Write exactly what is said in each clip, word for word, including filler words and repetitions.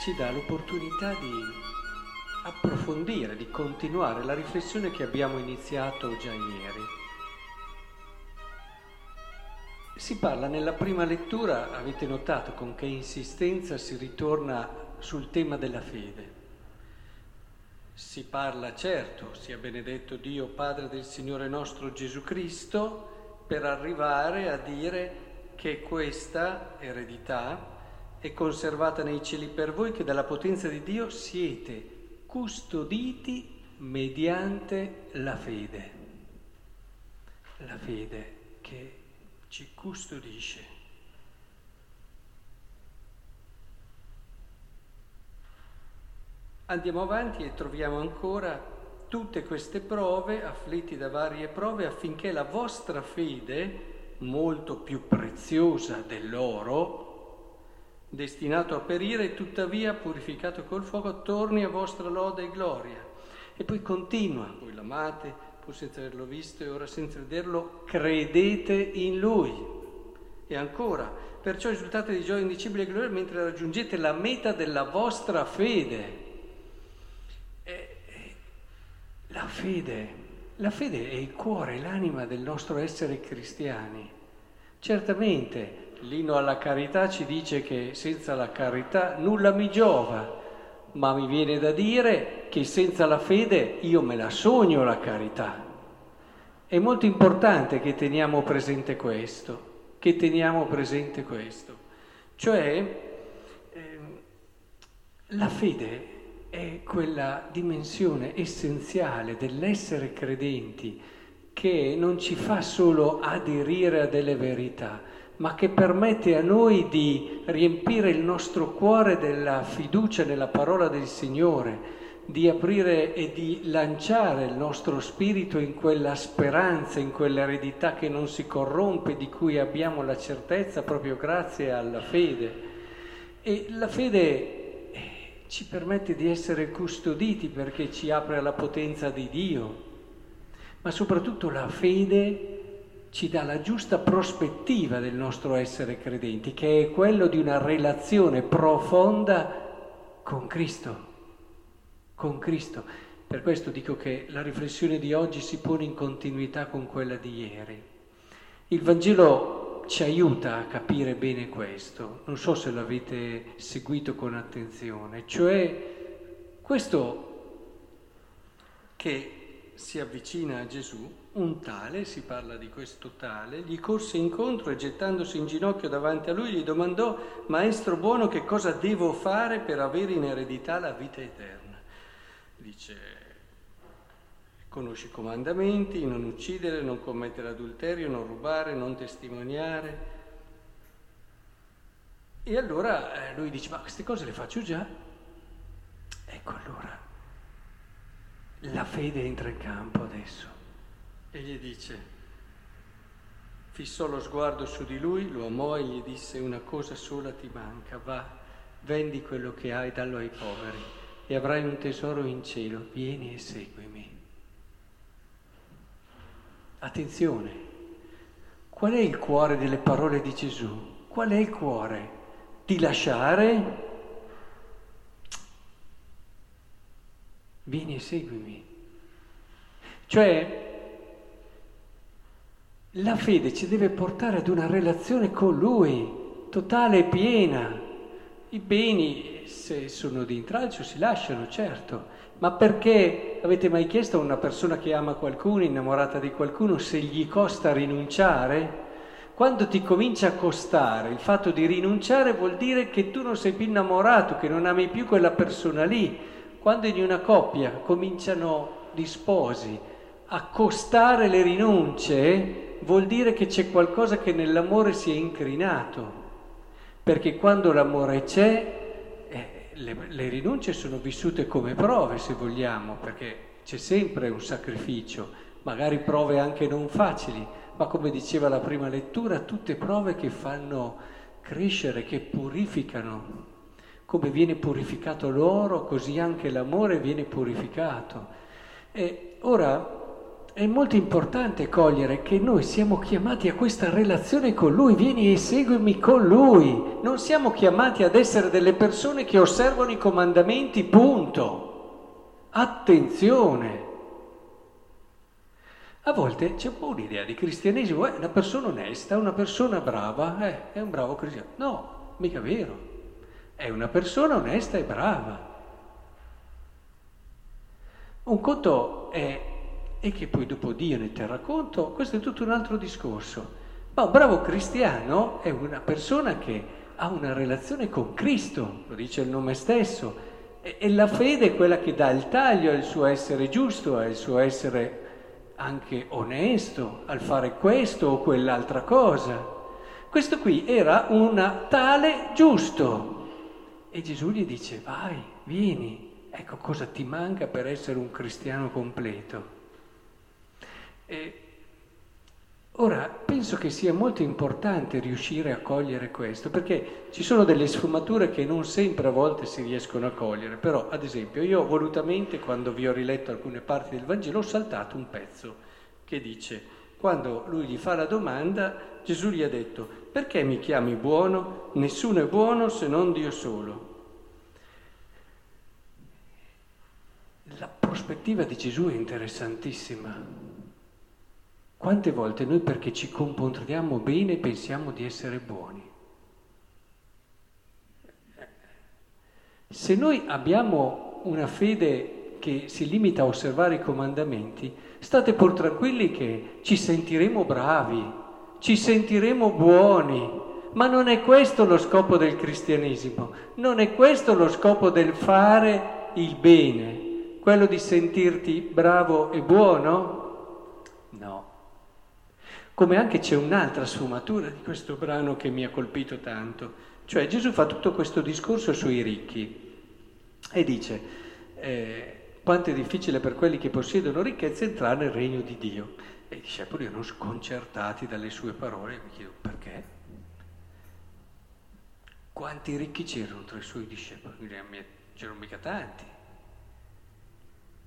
ci dà l'opportunità di approfondire, di continuare la riflessione che abbiamo iniziato già ieri. Si parla nella prima lettura, avete notato con che insistenza si ritorna sul tema della fede. Si parla, certo, sia benedetto Dio, Padre del Signore nostro Gesù Cristo, per arrivare a dire che questa eredità è conservata nei cieli per voi, che dalla potenza di Dio siete custoditi mediante la fede. La fede che ci custodisce. Andiamo avanti e troviamo ancora tutte queste prove, afflitti da varie prove, affinché la vostra fede, molto più preziosa dell'oro, destinato a perire, tuttavia purificato col fuoco, torni a vostra lode e gloria. E poi continua: voi l'amate, pur senza averlo visto, e ora senza vederlo credete in lui. E ancora: perciò risultate di gioia indicibile e gloria mentre raggiungete la meta della vostra fede. E, e, la fede, la fede è il cuore, l'anima del nostro essere cristiani. Certamente l'inno alla carità ci dice che senza la carità nulla mi giova, ma mi viene da dire che senza la fede io me la sogno la carità. È molto importante che teniamo presente questo, che teniamo presente questo. Cioè, eh, la fede è quella dimensione essenziale dell'essere credenti che non ci fa solo aderire a delle verità, ma che permette a noi di riempire il nostro cuore della fiducia nella parola del Signore, di aprire e di lanciare il nostro spirito in quella speranza, in quell'eredità che non si corrompe, di cui abbiamo la certezza proprio grazie alla fede. E la fede ci permette di essere custoditi perché ci apre alla potenza di Dio, ma soprattutto la fede ci dà la giusta prospettiva del nostro essere credenti, che è quello di una relazione profonda con Cristo, con Cristo. Per questo dico che la riflessione di oggi si pone in continuità con quella di ieri. Il Vangelo ci aiuta a capire bene questo, non so se l'avete seguito con attenzione, cioè questo che si avvicina a Gesù, un tale, si parla di questo tale, gli corse incontro e gettandosi in ginocchio davanti a lui gli domandò: «Maestro buono, che cosa devo fare per avere in eredità la vita eterna?» Dice: «Conosci i comandamenti, non uccidere, non commettere adulterio, non rubare, non testimoniare». E allora lui dice: «Ma queste cose le faccio già». Ecco allora. La fede entra in campo adesso e gli dice, fissò lo sguardo su di lui, lo amò e gli disse: «Una cosa sola ti manca, va, vendi quello che hai, dallo ai poveri e avrai un tesoro in cielo, vieni e seguimi». Attenzione, qual è il cuore delle parole di Gesù? Qual è il cuore? Di lasciare? Vieni e seguimi. Cioè, la fede ci deve portare ad una relazione con Lui, totale e piena. I beni, se sono di intralcio, si lasciano, certo. Ma perché avete mai chiesto a una persona che ama qualcuno, innamorata di qualcuno, se gli costa rinunciare? Quando ti comincia a costare il fatto di rinunciare, vuol dire che tu non sei più innamorato, che non ami più quella persona lì. Quando in una coppia cominciano gli sposi a costare le rinunce, vuol dire che c'è qualcosa che nell'amore si è incrinato, perché quando l'amore c'è, eh, le, le rinunce sono vissute come prove, se vogliamo, perché c'è sempre un sacrificio, magari prove anche non facili, ma come diceva la prima lettura, tutte prove che fanno crescere, che purificano. Come viene purificato l'oro, così anche l'amore viene purificato. E ora è molto importante cogliere che noi siamo chiamati a questa relazione con Lui, vieni e seguimi con Lui, non siamo chiamati ad essere delle persone che osservano i comandamenti, punto. Attenzione! A volte c'è un po' un'idea di cristianesimo, è eh, una persona onesta, una persona brava, eh, è un bravo cristiano. No, mica vero. È una persona onesta e brava. Un conto è, e che poi dopo Dio ne terrà conto, questo è tutto un altro discorso. Ma un bravo cristiano è una persona che ha una relazione con Cristo, lo dice il nome stesso, e, e la fede è quella che dà il taglio al suo essere giusto, al suo essere anche onesto, al fare questo o quell'altra cosa. Questo qui era un tale giusto. E Gesù gli dice, vai, vieni, ecco cosa ti manca per essere un cristiano completo. E ora, penso che sia molto importante riuscire a cogliere questo, perché ci sono delle sfumature che non sempre a volte si riescono a cogliere, però, ad esempio, io volutamente, quando vi ho riletto alcune parti del Vangelo, ho saltato un pezzo che dice, quando lui gli fa la domanda, Gesù gli ha detto, perché mi chiami buono? Nessuno è buono se non Dio solo. La prospettiva di Gesù è interessantissima. Quante volte noi perché ci comportiamo bene pensiamo di essere buoni? Se noi abbiamo una fede che si limita a osservare i comandamenti, state pur tranquilli che ci sentiremo bravi, ci sentiremo buoni, ma non è questo lo scopo del cristianesimo, non è questo lo scopo del fare il bene, quello di sentirti bravo e buono? No. Come anche c'è un'altra sfumatura di questo brano che mi ha colpito tanto, cioè Gesù fa tutto questo discorso sui ricchi e dice eh, quanto è difficile per quelli che possedono ricchezze entrare nel regno di Dio. E i discepoli erano sconcertati dalle sue parole, mi chiedo perché? Quanti ricchi c'erano tra i suoi discepoli? C'erano mica tanti.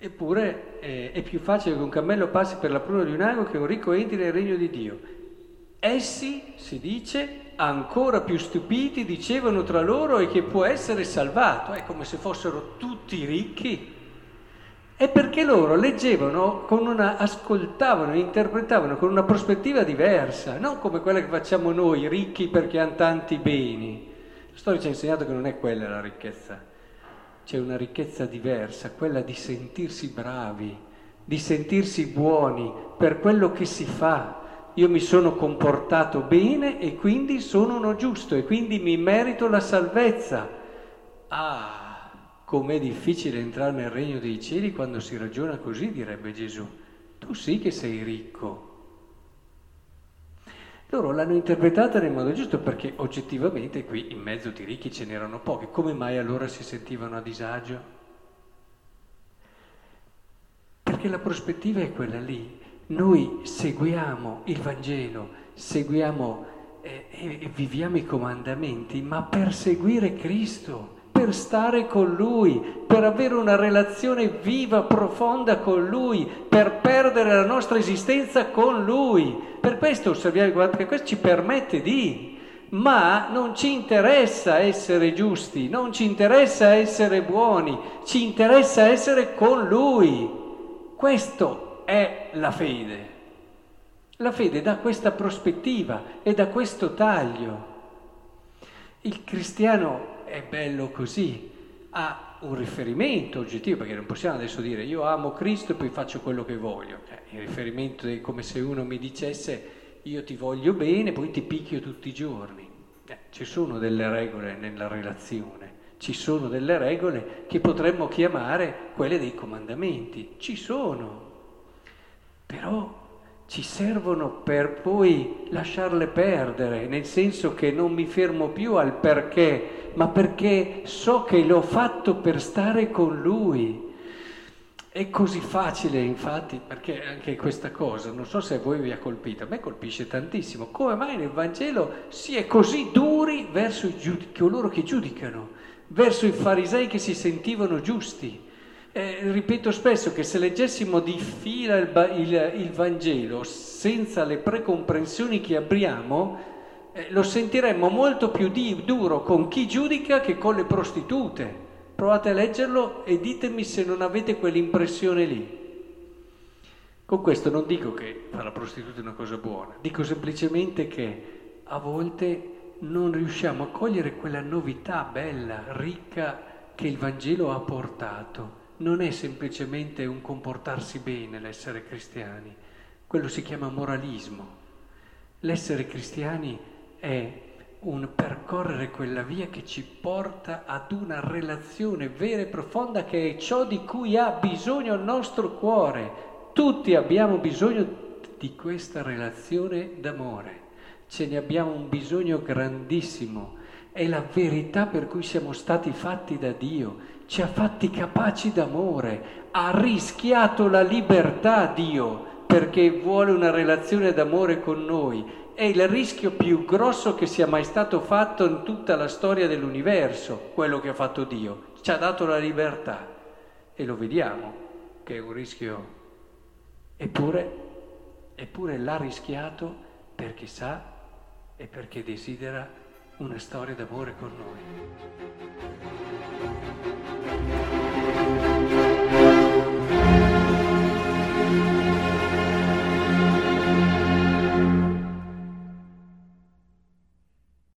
Eppure eh, è più facile che un cammello passi per la pruna di un ago che un ricco entri nel regno di Dio. Essi, si dice, ancora più stupiti, dicevano tra loro e che può essere salvato. È come se fossero tutti ricchi. È perché loro leggevano, con una, ascoltavano, interpretavano con una prospettiva diversa, non come quella che facciamo noi, ricchi perché hanno tanti beni. La storia ci ha insegnato che non è quella la ricchezza. C'è una ricchezza diversa, quella di sentirsi bravi, di sentirsi buoni per quello che si fa. Io mi sono comportato bene e quindi sono uno giusto e quindi mi merito la salvezza. Ah, com'è difficile entrare nel regno dei cieli quando si ragiona così, direbbe Gesù. Tu sì che sei ricco. Loro l'hanno interpretata nel modo giusto perché oggettivamente qui in mezzo di ricchi ce n'erano pochi. Come mai allora si sentivano a disagio? Perché la prospettiva è quella lì. Noi seguiamo il Vangelo, seguiamo eh, e viviamo i comandamenti, ma per seguire Cristo, per stare con Lui, per avere una relazione viva, profonda con Lui, per perdere la nostra esistenza con Lui. Per questo osserviamo che questo ci permette di, ma non ci interessa essere giusti, non ci interessa essere buoni, ci interessa essere con Lui. Questo è la fede. La fede dà questa prospettiva e dà questo taglio. Il cristiano è bello così, ha un riferimento oggettivo, perché non possiamo adesso dire io amo Cristo e poi faccio quello che voglio. Eh, il riferimento è come se uno mi dicesse io ti voglio bene, poi ti picchio tutti i giorni. Eh, ci sono delle regole nella relazione, ci sono delle regole che potremmo chiamare quelle dei comandamenti, ci sono, però ci servono per poi lasciarle perdere, nel senso che non mi fermo più al perché, ma perché so che l'ho fatto per stare con Lui. È così facile, infatti, perché anche questa cosa, non so se a voi vi ha colpito, a me colpisce tantissimo. Come mai nel Vangelo si è così duri verso i giudici, coloro che giudicano, verso i farisei che si sentivano giusti? Eh, ripeto spesso che se leggessimo di fila il, il, il Vangelo senza le precomprensioni che abbiamo, eh, lo sentiremmo molto più di, duro con chi giudica che con le prostitute. Provate a leggerlo e ditemi se non avete quell'impressione lì. Con questo non dico che la prostituta è una cosa buona, dico semplicemente che a volte non riusciamo a cogliere quella novità bella, ricca che il Vangelo ha portato. Non è semplicemente un comportarsi bene l'essere cristiani, quello si chiama moralismo. L'essere cristiani è un percorrere quella via che ci porta ad una relazione vera e profonda che è ciò di cui ha bisogno il nostro cuore. Tutti abbiamo bisogno di questa relazione d'amore, ce ne abbiamo un bisogno grandissimo. È la verità per cui siamo stati fatti da Dio, ci ha fatti capaci d'amore, ha rischiato la libertà Dio perché vuole una relazione d'amore con noi. È il rischio più grosso che sia mai stato fatto in tutta la storia dell'universo, quello che ha fatto Dio, ci ha dato la libertà e lo vediamo che è un rischio, eppure, eppure l'ha rischiato perché sa e perché desidera una storia d'amore con noi.